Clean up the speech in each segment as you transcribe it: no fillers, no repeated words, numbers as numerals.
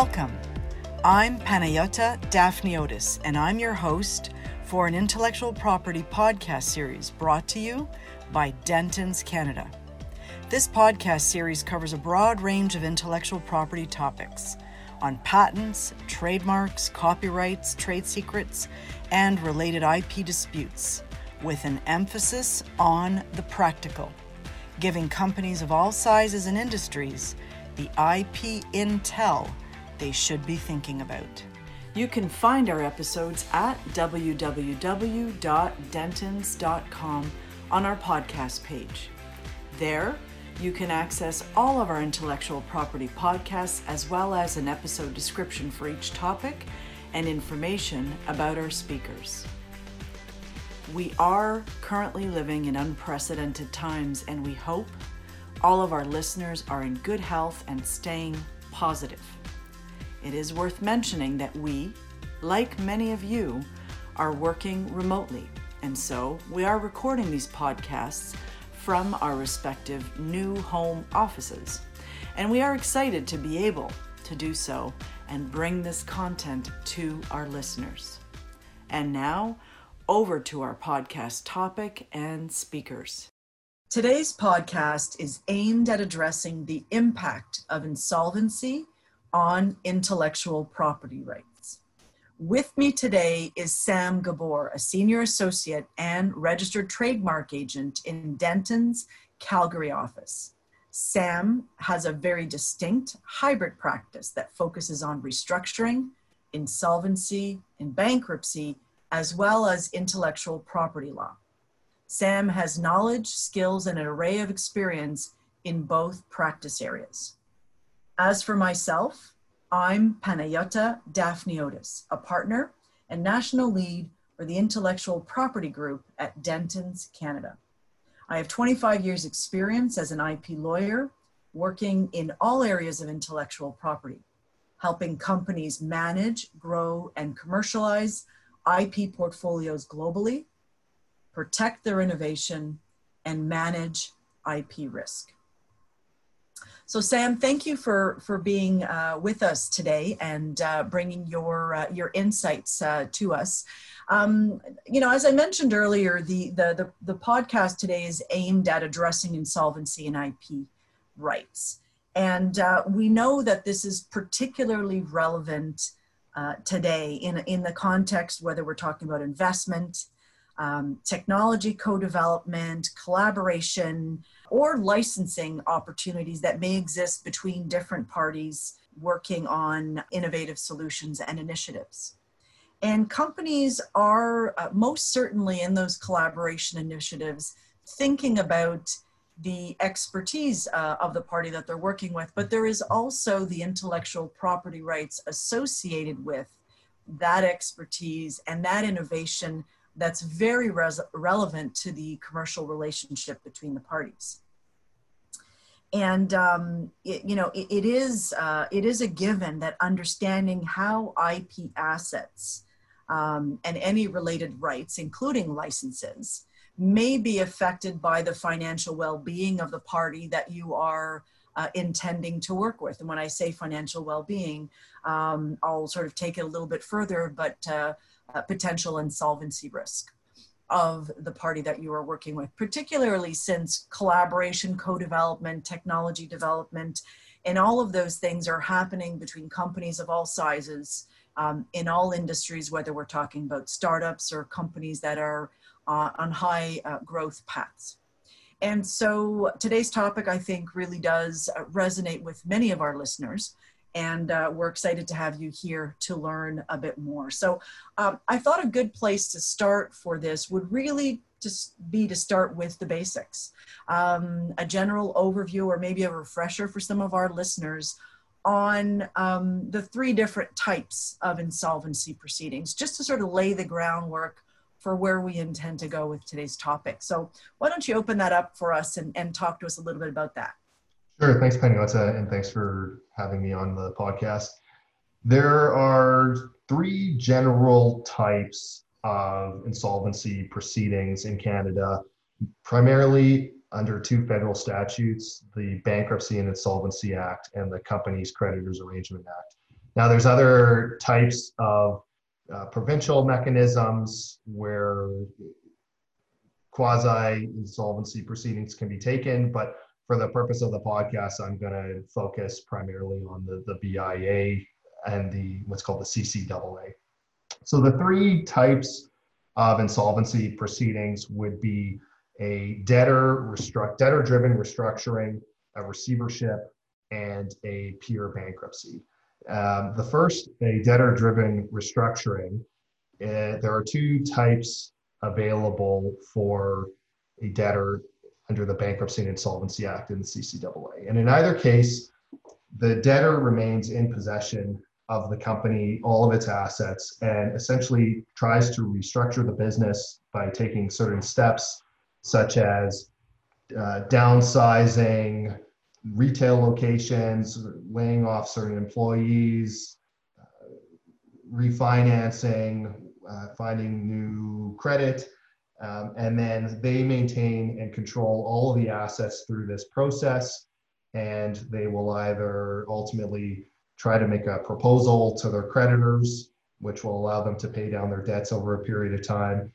Welcome. I'm Panayota Daphniotis, and I'm your host for an intellectual property podcast series brought to you by Dentons Canada. This podcast series covers a broad range of intellectual property topics on patents, trademarks, copyrights, trade secrets, and related IP disputes, with an emphasis on the practical, giving companies of all sizes and industries the IP intel they should be thinking about. You can find our episodes at www.dentons.com on our podcast page. There, you can access all of our intellectual property podcasts, as well as an episode description for each topic and information about our speakers. We are currently living in unprecedented times, and we hope all of our listeners are in good health and staying positive. It is worth mentioning that we, like many of you, are working remotely, and so we are recording these podcasts from our respective new home offices. And we are excited to be able to do so and bring this content to our listeners. And now, over to our podcast topic and speakers. Today's podcast is aimed at addressing the impact of insolvency on intellectual property rights. With me today is Sam Gabor, a senior associate and registered trademark agent in Dentons Calgary office. Sam has a very distinct hybrid practice that focuses on restructuring, insolvency, and bankruptcy, as well as intellectual property law. Sam has knowledge, skills, and an array of experience in both practice areas. As for myself, I'm Panayota Daphniotis, a partner and national lead for the Intellectual Property Group at Dentons Canada. I have 25 years experience as an IP lawyer, working in all areas of intellectual property, helping companies manage, grow, and commercialize IP portfolios globally, protect their innovation, and manage IP risk. So Sam, thank you for being with us today and bringing your insights to us. As I mentioned earlier, the podcast today is aimed at addressing insolvency and IP rights. And we know that this is particularly relevant today in the context, whether we're talking about investment, technology co-development, collaboration, or licensing opportunities that may exist between different parties working on innovative solutions and initiatives. And companies are most certainly in those collaboration initiatives thinking about the expertise of the party that they're working with, but there is also the intellectual property rights associated with that expertise and that innovation that's very relevant to the commercial relationship between the parties. And it is a given that understanding how IP assets and any related rights, including licenses, may be affected by the financial well-being of the party that you are intending to work with. And when I say financial well-being, I'll sort of take it a little bit further, but potential insolvency risk of the party that you are working with, particularly since collaboration, co-development, technology development, and all of those things are happening between companies of all sizes in all industries, whether we're talking about startups or companies that are on high growth paths. And so today's topic, I think, really does resonate with many of our listeners. And we're excited to have you here to learn a bit more. So I thought a good place to start for this would really just be to start with the basics, a general overview or maybe a refresher for some of our listeners on the three different types of insolvency proceedings, just to sort of lay the groundwork for where we intend to go with today's topic. So why don't you open that up for us and talk to us a little bit about that? Sure. Thanks, Panayota, and thanks for having me on the podcast. There are three general types of insolvency proceedings in Canada, primarily under two federal statutes, the Bankruptcy and Insolvency Act and the Companies' Creditors' Arrangement Act. Now, there's other types of provincial mechanisms where quasi-insolvency proceedings can be taken, but for the purpose of the podcast, I'm going to focus primarily on the BIA and the what's called the CCAA. So the three types of insolvency proceedings would be a debtor-driven restructuring, a receivership, and a peer bankruptcy. The first, a debtor-driven restructuring. There are two types available for a debtor under the Bankruptcy and Insolvency Act and the CCAA. And in either case, the debtor remains in possession of the company, all of its assets, and essentially tries to restructure the business by taking certain steps such as downsizing retail locations, laying off certain employees, refinancing, finding new credit, and then they maintain and control all of the assets through this process, and they will either ultimately try to make a proposal to their creditors, which will allow them to pay down their debts over a period of time,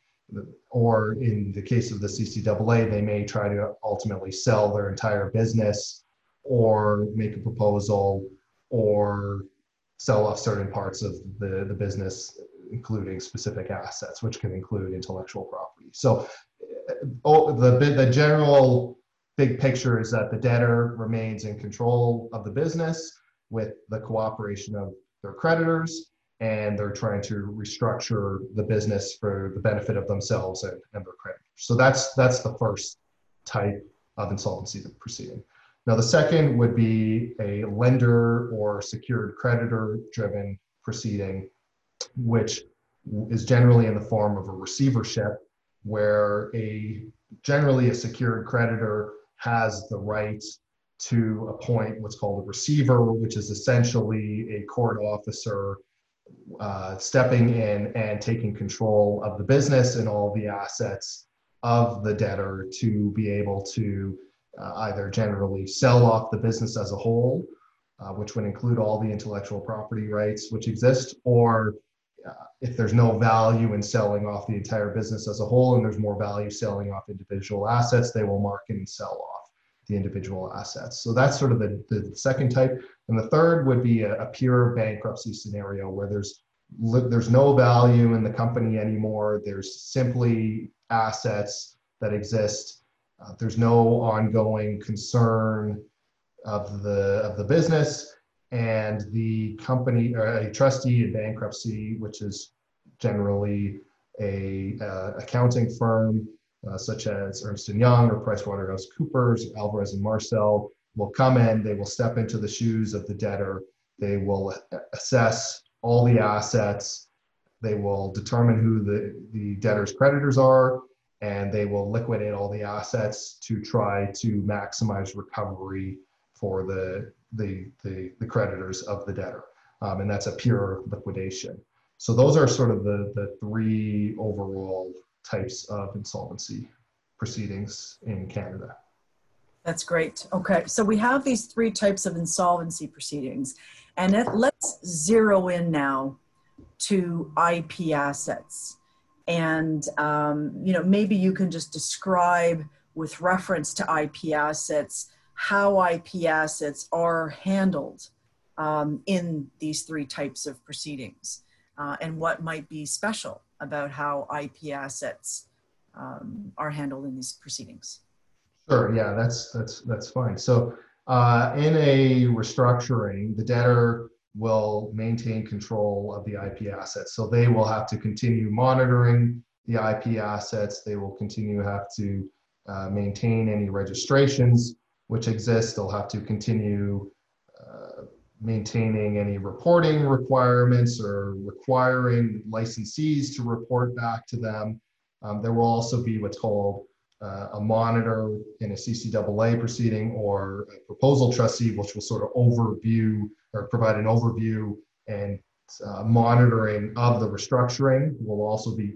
or in the case of the CCAA, they may try to ultimately sell their entire business or make a proposal or sell off certain parts of the business, including specific assets, which can include intellectual property. So the general big picture is that the debtor remains in control of the business with the cooperation of their creditors, and they're trying to restructure the business for the benefit of themselves and their creditors. So that's the first type of insolvency proceeding. Now, the second would be a lender or secured creditor-driven proceeding, which is generally in the form of a receivership, where generally a secured creditor has the right to appoint what's called a receiver, which is essentially a court officer stepping in and taking control of the business and all the assets of the debtor to be able to either generally sell off the business as a whole, which would include all the intellectual property rights which exist, or if there's no value in selling off the entire business as a whole and there's more value selling off individual assets, they will market and sell off the individual assets. So that's sort of the second type. And the third would be a pure bankruptcy scenario where there's no value in the company anymore. There's simply assets that exist. There's no ongoing concern of the business, and the company or a trustee in bankruptcy, which is generally a accounting firm such as Ernst & Young or PricewaterhouseCoopers, Alvarez and Marsal, will come in. They will step into the shoes of the debtor. They will assess all the assets. They will determine who the debtor's creditors are, and they will liquidate all the assets to try to maximize recovery for the creditors of the debtor. And that's a pure liquidation. So those are sort of the three overall types of insolvency proceedings in Canada. That's great. Okay, so we have these three types of insolvency proceedings, and let's zero in now to IP assets. And maybe you can just describe, with reference to IP assets, how IP assets are handled in these three types of proceedings, and what might be special about how IP assets are handled in these proceedings. Sure. Yeah, that's fine. So in a restructuring, the debtor will maintain control of the IP assets. So they will have to continue monitoring the IP assets. They will continue to have to maintain any registrations which exist. They'll have to continue maintaining any reporting requirements or requiring licensees to report back to them. There will also be what's called a monitor in a CCAA proceeding, or a proposal trustee, which will sort of overview or provide an overview and monitoring of the restructuring. Will also be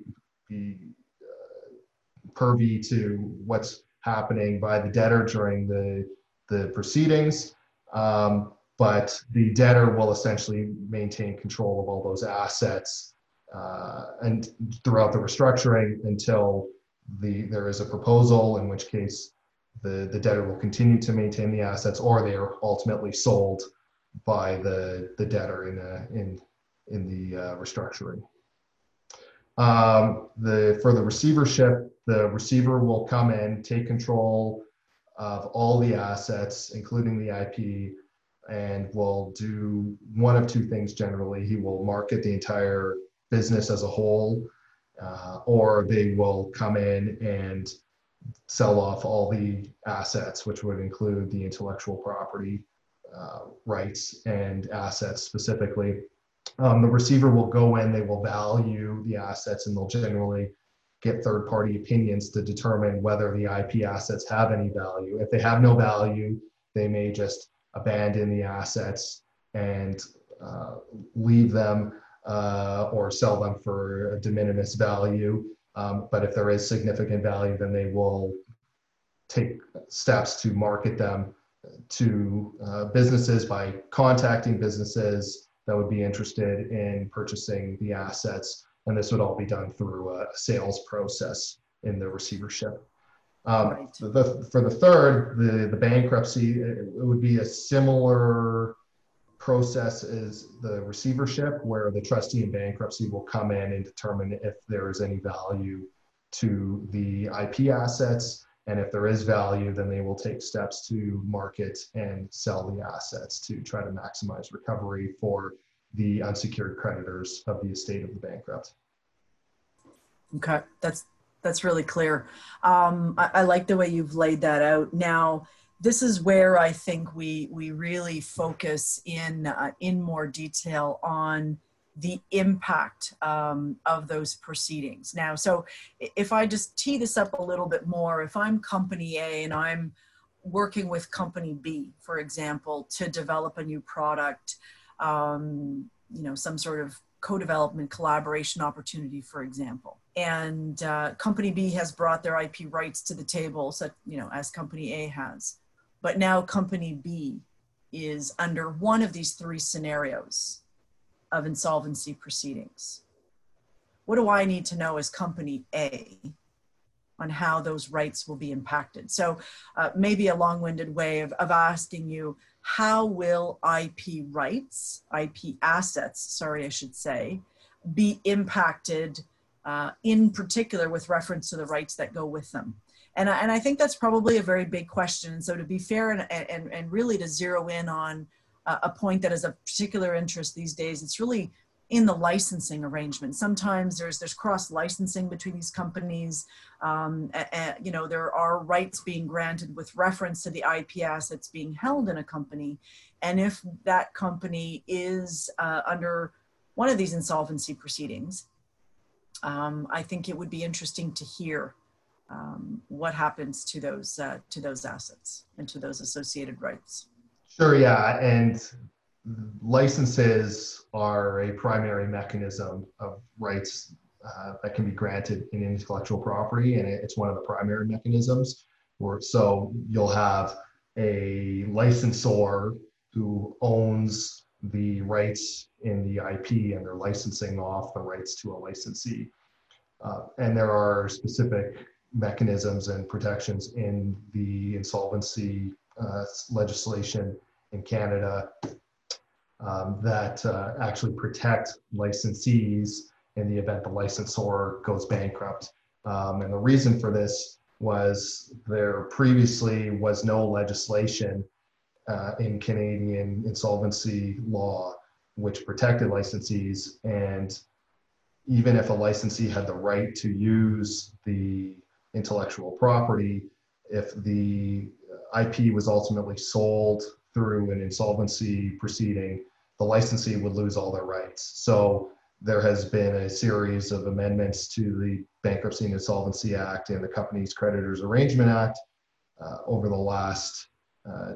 purvy to what's happening by the debtor during the proceedings. but the debtor will essentially maintain control of all those assets and throughout the restructuring until there is a proposal, in which case the debtor will continue to maintain the assets, or they are ultimately sold by the debtor in the restructuring. For the receivership, the receiver will come in, take control of all the assets, including the IP, and will do one of two things generally. He will market the entire business as a whole, or they will come in and sell off all the assets, which would include the intellectual property rights and assets specifically. The receiver will go in, they will value the assets, and they'll generally get third-party opinions to determine whether the IP assets have any value. If they have no value, they may just abandon the assets and leave them or sell them for a de minimis value. But if there is significant value, then they will take steps to market them to businesses by contacting businesses that would be interested in purchasing the assets. And this would all be done through a sales process in the receivership. Right. For the third, the bankruptcy, it would be a similar process as the receivership, where the trustee in bankruptcy will come in and determine if there is any value to the IP assets. And if there is value, then they will take steps to market and sell the assets to try to maximize recovery for the unsecured creditors of the estate of the bankrupt. Okay, that's really clear. I like the way you've laid that out. Now, this is where I think we really focus in more detail on the impact of those proceedings. Now, so if I just tee this up a little bit more, if I'm company A and I'm working with company B, for example, to develop a new product, you know, some sort of co-development collaboration opportunity, for example. And company B has brought their IP rights to the table, so, you know, as company A has. But now company B is under one of these three scenarios of insolvency proceedings. What do I need to know as company A on how those rights will be impacted? So maybe a long-winded way of asking you, how will IP assets be impacted in particular with reference to the rights that go with them? And I think that's probably a very big question. So to be fair and really to zero in on a point that is of particular interest these days, it's really in the licensing arrangement. Sometimes there's cross-licensing between these companies. You know, there are rights being granted with reference to the IP assets being held in a company. And if that company is under one of these insolvency proceedings, I think it would be interesting to hear what happens to those assets and to those associated rights. Sure, yeah, and licenses are a primary mechanism of rights that can be granted in intellectual property, and it's one of the primary mechanisms. So you'll have a licensor who owns the rights in the IP, and they're licensing off the rights to a licensee. And there are specific mechanisms and protections in the insolvency legislation in Canada that actually protect licensees in the event the licensor goes bankrupt. And the reason for this was there previously was no legislation in Canadian insolvency law which protected licensees. And even if a licensee had the right to use the intellectual property, if the IP was ultimately sold through an insolvency proceeding, the licensee would lose all their rights. So there has been a series of amendments to the Bankruptcy and Insolvency Act and the Companies' Creditors' Arrangement Act over the last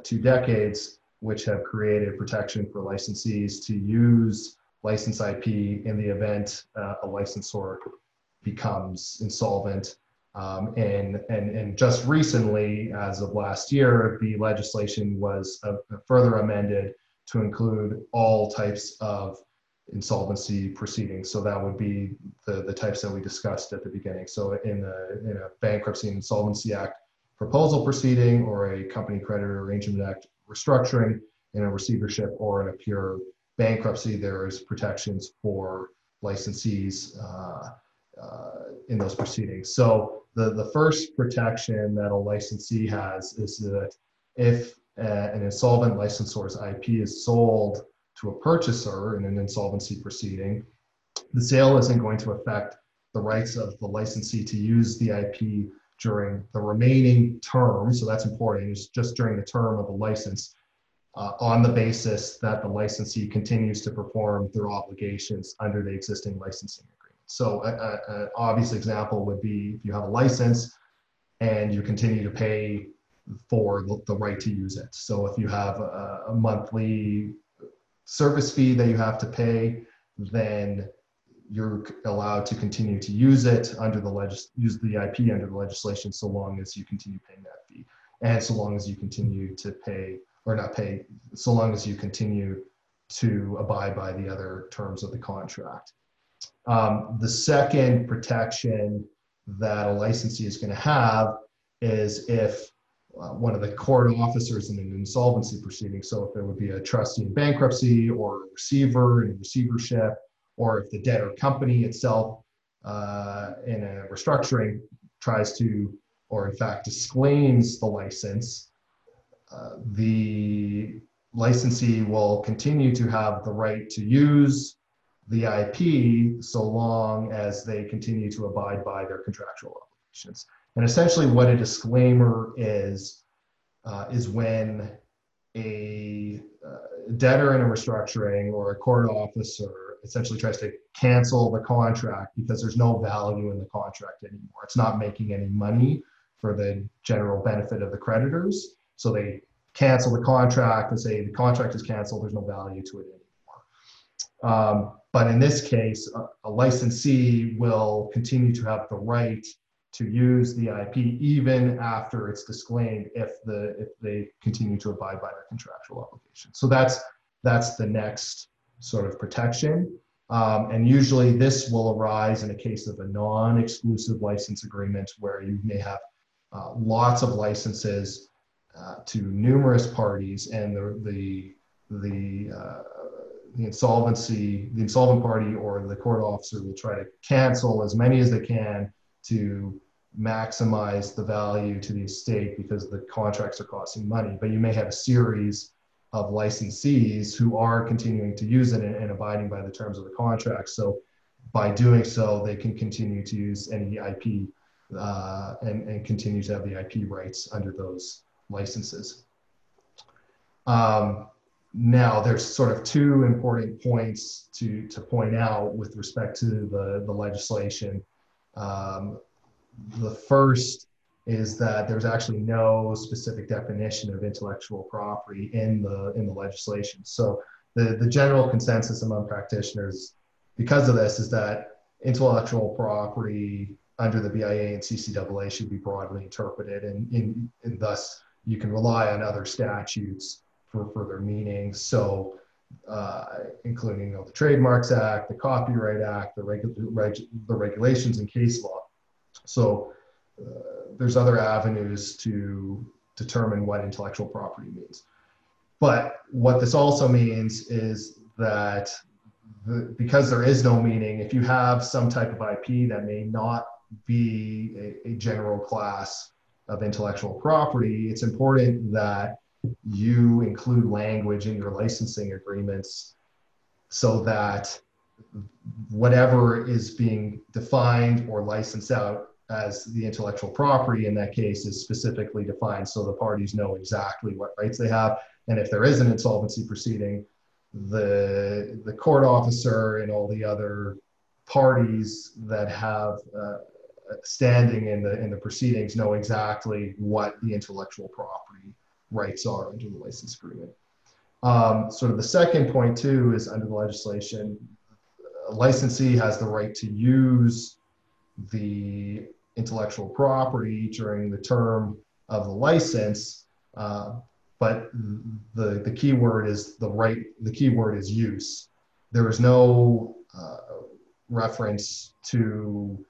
2 decades, which have created protection for licensees to use licensed IP in the event a licensor becomes insolvent. And just recently, as of last year, the legislation was further amended to include all types of insolvency proceedings. So that would be the types that we discussed at the beginning. So in a Bankruptcy and Insolvency Act proposal proceeding, or a Company Creditor Arrangement Act restructuring, in a receivership, or in a pure bankruptcy, there is protections for licensees in those proceedings. So the first protection that a licensee has is that if an insolvent licensor's IP is sold to a purchaser in an insolvency proceeding, the sale isn't going to affect the rights of the licensee to use the IP during the remaining term. So that's important. It's just during the term of a license, on the basis that the licensee continues to perform their obligations under the existing licensing agreement. So an obvious example would be if you have a license and you continue to pay for the right to use it. So if you have a monthly service fee that you have to pay, then you're allowed to continue to use it use the IP under the legislation, so long as you continue paying that fee, and so long as you continue to pay, or not pay, so long as you continue to abide by the other terms of the contract. The second protection that a licensee is going to have is if one of the court officers in an insolvency proceeding, so if it would be a trustee in bankruptcy, or a receiver in receivership, or if the debtor company itself in a restructuring tries to, or in fact disclaims the license, the licensee will continue to have the right to use the IP so long as they continue to abide by their contractual obligations. And essentially what a disclaimer is when a debtor in a restructuring or a court officer essentially tries to cancel the contract because there's no value in the contract anymore. It's not making any money for the general benefit of the creditors. So they cancel the contract and say the contract is canceled, there's no value to it anymore. But in this case, a licensee will continue to have the right to use the IP even after it's disclaimed if they continue to abide by their contractual obligations. So that's the next sort of protection. And usually this will arise in a case of a non-exclusive license agreement where you may have lots of licenses to numerous parties, and the insolvent party or the court officer will try to cancel as many as they can to maximize the value to the estate because the contracts are costing money. But you may have a series of licensees who are continuing to use it and abiding by the terms of the contract. So by doing so, they can continue to use any IP and continue to have the IP rights under those licenses. Now, there's sort of two important points to point out with respect to the legislation. The first is that there's actually no specific definition of intellectual property in the legislation. So the general consensus among practitioners because of this is that intellectual property under the BIA and CCAA should be broadly interpreted, and thus you can rely on other statutes for further meaning. So including the Trademarks Act, the Copyright Act, the regulations and case law. So there's other avenues to determine what intellectual property means. But what this also means is that because there is no meaning, if you have some type of IP that may not be a general class of intellectual property, it's important that you include language in your licensing agreements so that whatever is being defined or licensed out as the intellectual property in that case is specifically defined, so the parties know exactly what rights they have. And if there is an insolvency proceeding, the court officer and all the other parties that have standing in the proceedings know exactly what the intellectual property rights are under the license agreement. Sort of the second point too is under the legislation, a licensee has the right to use the intellectual property during the term of the license, But the key word is the right. The key word is use. There is no reference to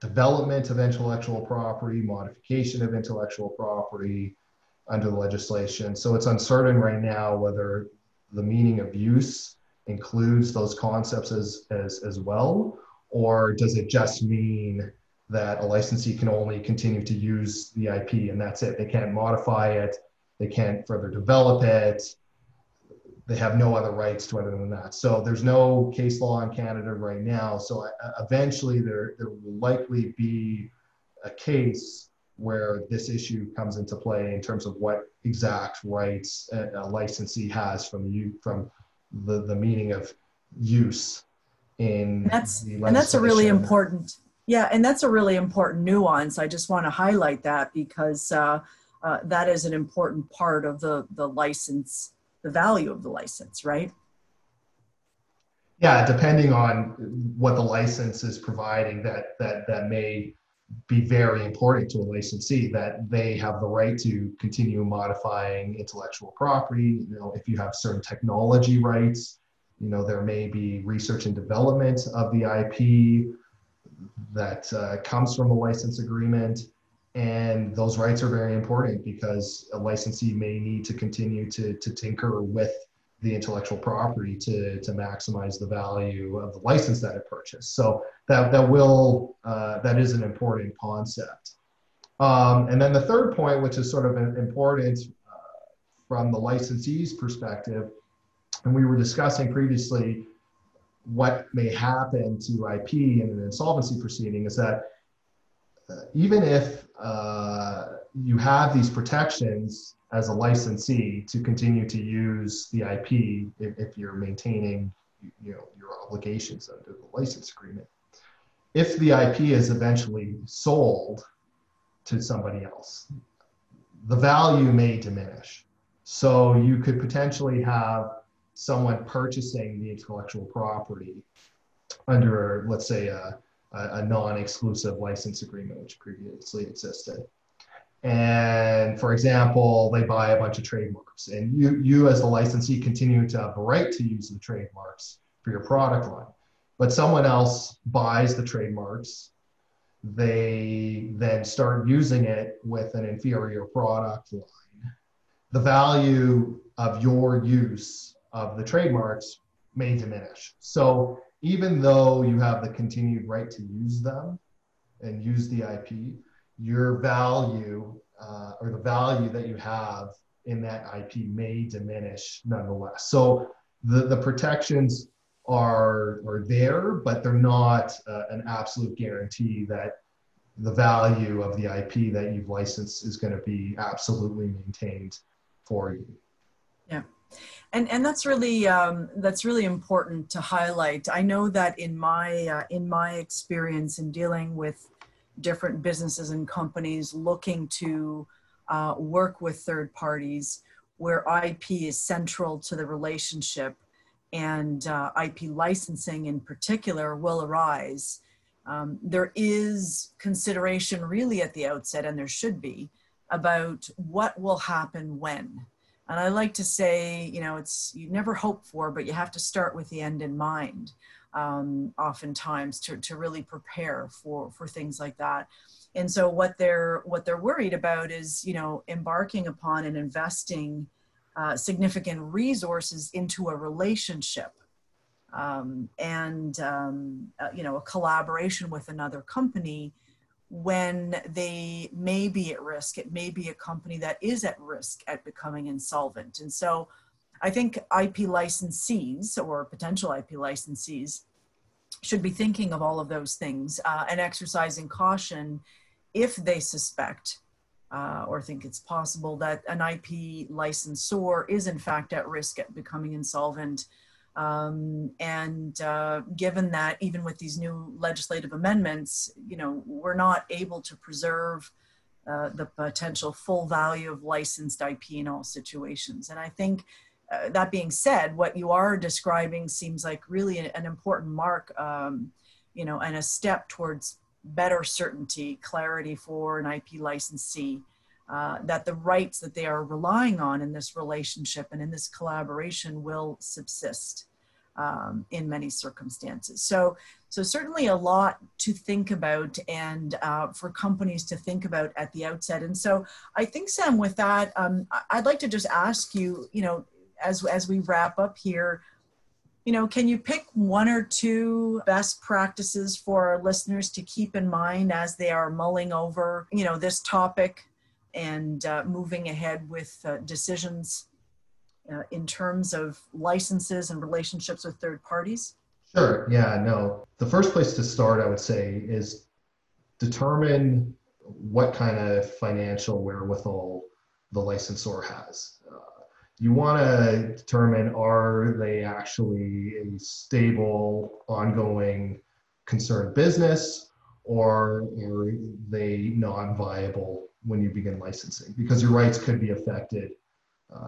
development of intellectual property, modification of intellectual property under the legislation. So it's uncertain right now whether the meaning of use includes those concepts as well, or does it just mean that a licensee can only continue to use the IP and that's it? They can't modify it. They can't further develop it. They have no other rights to it other than that. So there's no case law in Canada right now. So eventually there will likely be a case where this issue comes into play in terms of what exact rights a licensee has from the meaning of use in and that's a really important, yeah, and that's a really important nuance. I just want to highlight that because that is an important part of the license, the value of the license, right? Yeah, depending on what the license is providing, that may be very important to a licensee, that they have the right to continue modifying intellectual property. You know, if you have certain technology rights, you know, there may be research and development of the IP that comes from a license agreement. And those rights are very important because a licensee may need to continue to tinker with the intellectual property to maximize the value of the license that it purchased. So that is an important concept. And then the third point, which is sort of important from the licensee's perspective, and we were discussing previously what may happen to IP in an insolvency proceeding, is that even if you have these protections as a licensee to continue to use the IP, if you're maintaining, you know, your obligations under the license agreement, if the IP is eventually sold to somebody else, the value may diminish. So you could potentially have someone purchasing the intellectual property under, let's say, a non-exclusive license agreement which previously existed. And for example, they buy a bunch of trademarks, and you as the licensee continue to have the right to use the trademarks for your product line, but someone else buys the trademarks. They then start using it with an inferior product line. The value of your use of the trademarks may diminish. So even though you have the continued right to use them and use the IP, your value or the value that you have in that IP may diminish nonetheless. So the protections are there, but they're not an absolute guarantee that the value of the IP that you've licensed is going to be absolutely maintained for you. Yeah. And that's really important to highlight. I know that in my experience in dealing with different businesses and companies looking to work with third parties, where IP is central to the relationship, and IP licensing in particular will arise. There is consideration really at the outset, and there should be, about what will happen when. And I like to say, you know, it's, you never hope for, but you have to start with the end in mind, oftentimes to really prepare for things like that. And so what they're worried about is, you know, embarking upon and investing significant resources into a relationship you know, a collaboration with another company when they may be at risk. It may be a company that is at risk at becoming insolvent. And so I think IP licensees or potential IP licensees should be thinking of all of those things and exercising caution if they suspect or think it's possible that an IP licensor is in fact at risk at becoming insolvent. Given that even with these new legislative amendments, you know, we're not able to preserve the potential full value of licensed IP in all situations. And I think that being said, what you are describing seems like really an important mark, you know, and a step towards better certainty, clarity for an IP licensee that the rights that they are relying on in this relationship and in this collaboration will subsist in many circumstances. So certainly a lot to think about, and for companies to think about at the outset. And so I think, Sam, with that, I'd like to just ask you, as we wrap up here, can you pick one or two best practices for our listeners to keep in mind as they are mulling over, this topic and moving ahead with decisions in terms of licenses and relationships with third parties? Sure. Yeah, no. The first place to start, I would say, is determine what kind of financial wherewithal the licensor has. You want to determine, are they actually a stable, ongoing, concerned business, or are they non-viable when you begin licensing, because your rights could be affected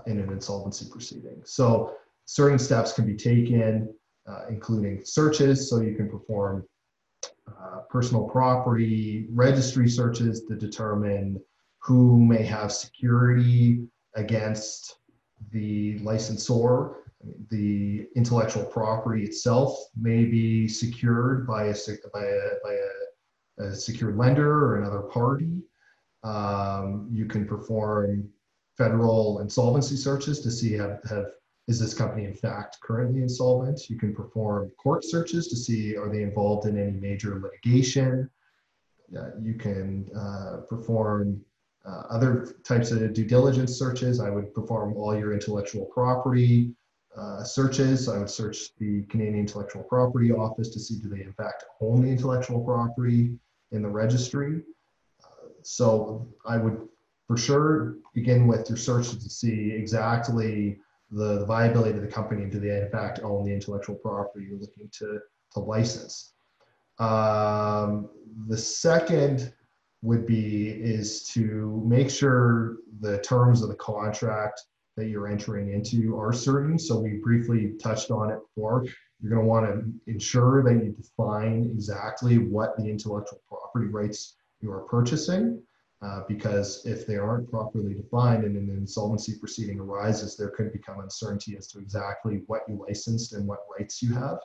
in an insolvency proceeding. So certain steps can be taken, including searches, so you can perform personal property registry searches to determine who may have security against the licensor. The intellectual property itself may be secured by a secured lender or another party. You can perform federal insolvency searches to see is this company in fact currently insolvent. You can perform court searches to see, are they involved in any major litigation. You can perform other types of due diligence searches. I would perform all your intellectual property searches. I would search the Canadian Intellectual Property Office to see, do they in fact own the intellectual property in the registry. So I would for sure begin with your search to see exactly the viability of the company, and do they in fact own the intellectual property you're looking to license. The second would be is to make sure the terms of the contract that you're entering into are certain. So we briefly touched on it before. You're going to want to ensure that you define exactly what the intellectual property rights you are purchasing, because if they aren't properly defined and an insolvency proceeding arises, there could become uncertainty as to exactly what you licensed and what rights you have.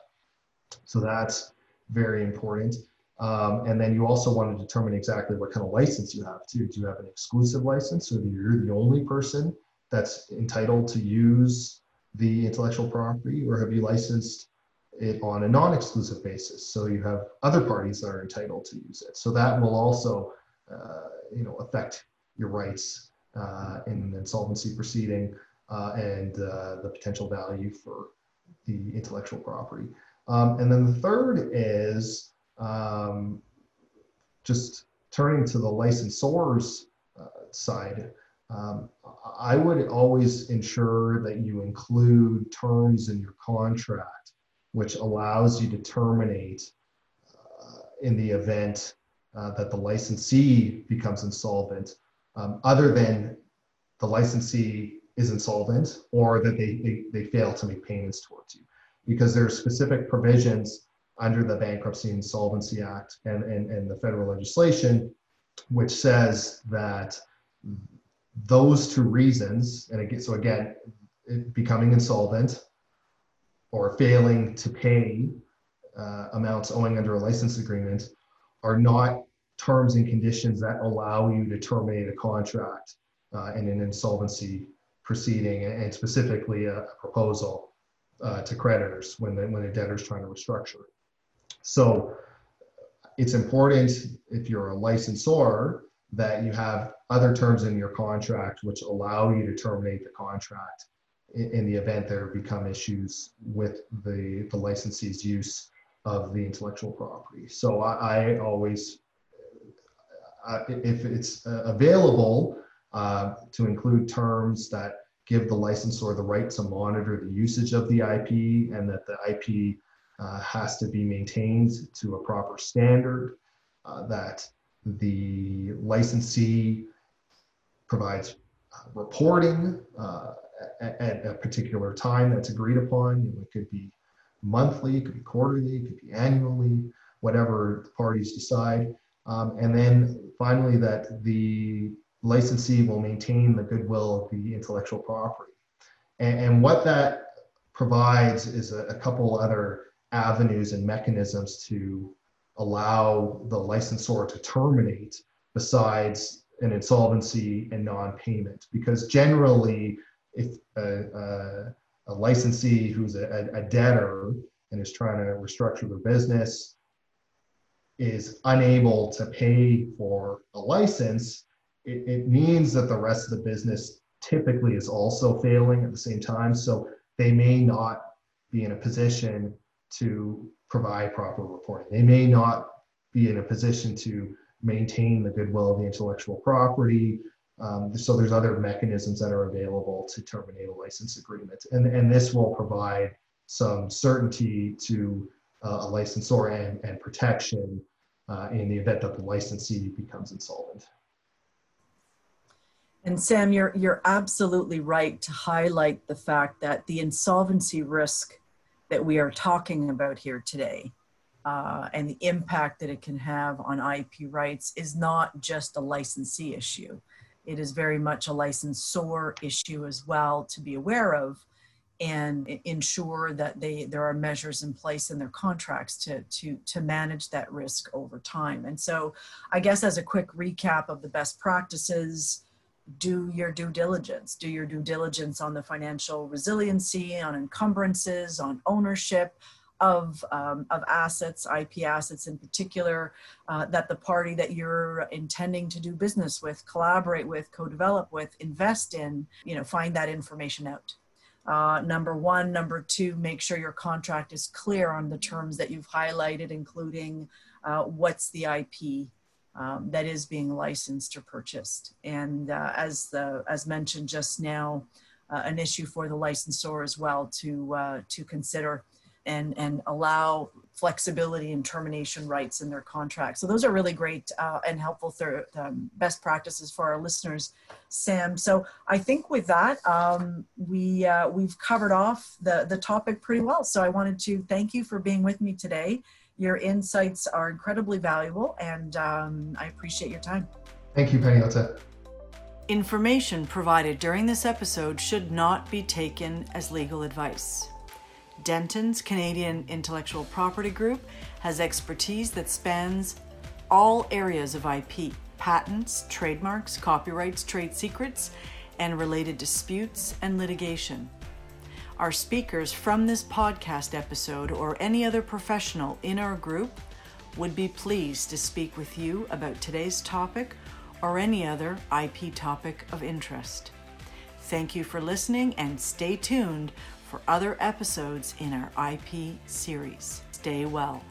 So that's very important. And then you also want to determine exactly what kind of license you have too. Do you have an exclusive license, or you're the only person that's entitled to use the intellectual property, or have you licensed it on a non-exclusive basis, so you have other parties that are entitled to use it? So that will also affect your rights in an insolvency proceeding and the potential value for the intellectual property. And then the third is just turning to the licensor's side. I would always ensure that you include terms in your contract which allows you to terminate in the event that the licensee becomes insolvent, other than the licensee is insolvent or that they fail to make payments towards you. Because there are specific provisions under the Bankruptcy and Insolvency Act and the federal legislation, which says that those two reasons, and again, so again, becoming insolvent or failing to pay amounts owing under a license agreement, are not terms and conditions that allow you to terminate a contract in an insolvency proceeding, and specifically a proposal to creditors when a debtor's trying to restructure. So it's important, if you're a licensor, that you have other terms in your contract which allow you to terminate the contract in the event there become issues with the licensee's use of the intellectual property. So I always, if it's available, to include terms that give the licensor the right to monitor the usage of the IP, and that the IP has to be maintained to a proper standard, that the licensee provides reporting at a particular time that's agreed upon. It could be monthly, it could be quarterly, it could be annually, whatever the parties decide. And then finally, that the licensee will maintain the goodwill of the intellectual property. And what that provides is a couple other avenues and mechanisms to allow the licensor to terminate besides an insolvency and non-payment. Because generally, if a licensee who's a debtor and is trying to restructure their business is unable to pay for a license, it means that the rest of the business typically is also failing at the same time. So they may not be in a position to provide proper reporting. They may not be in a position to maintain the goodwill of the intellectual property. So there's other mechanisms that are available to terminate a license agreement. And this will provide some certainty to a licensor and protection in the event that the licensee becomes insolvent. And Sam, you're absolutely right to highlight the fact that the insolvency risk that we are talking about here today and the impact that it can have on IP rights is not just a licensee issue. It is very much a licensor issue as well to be aware of and ensure that there are measures in place in their contracts to manage that risk over time. And so I guess as a quick recap of the best practices, do your due diligence. Do your due diligence on the financial resiliency, on encumbrances, on ownership of assets, IP assets in particular, that the party that you're intending to do business with, collaborate with, co-develop with, invest in, find that information out. Number one. Number two, make sure your contract is clear on the terms that you've highlighted, including what's the IP that is being licensed or purchased. And as mentioned just now, an issue for the licensor as well to consider and allow flexibility and termination rights in their contract. So those are really great and helpful best practices for our listeners, Sam. So I think with that, we've covered off the topic pretty well. So I wanted to thank you for being with me today. Your insights are incredibly valuable and I appreciate your time. Thank you, Panayota. Information provided during this episode should not be taken as legal advice. Dentons Canadian Intellectual Property Group has expertise that spans all areas of IP, patents, trademarks, copyrights, trade secrets, and related disputes and litigation. Our speakers from this podcast episode or any other professional in our group would be pleased to speak with you about today's topic or any other IP topic of interest. Thank you for listening and stay tuned for other episodes in our IP series. Stay well.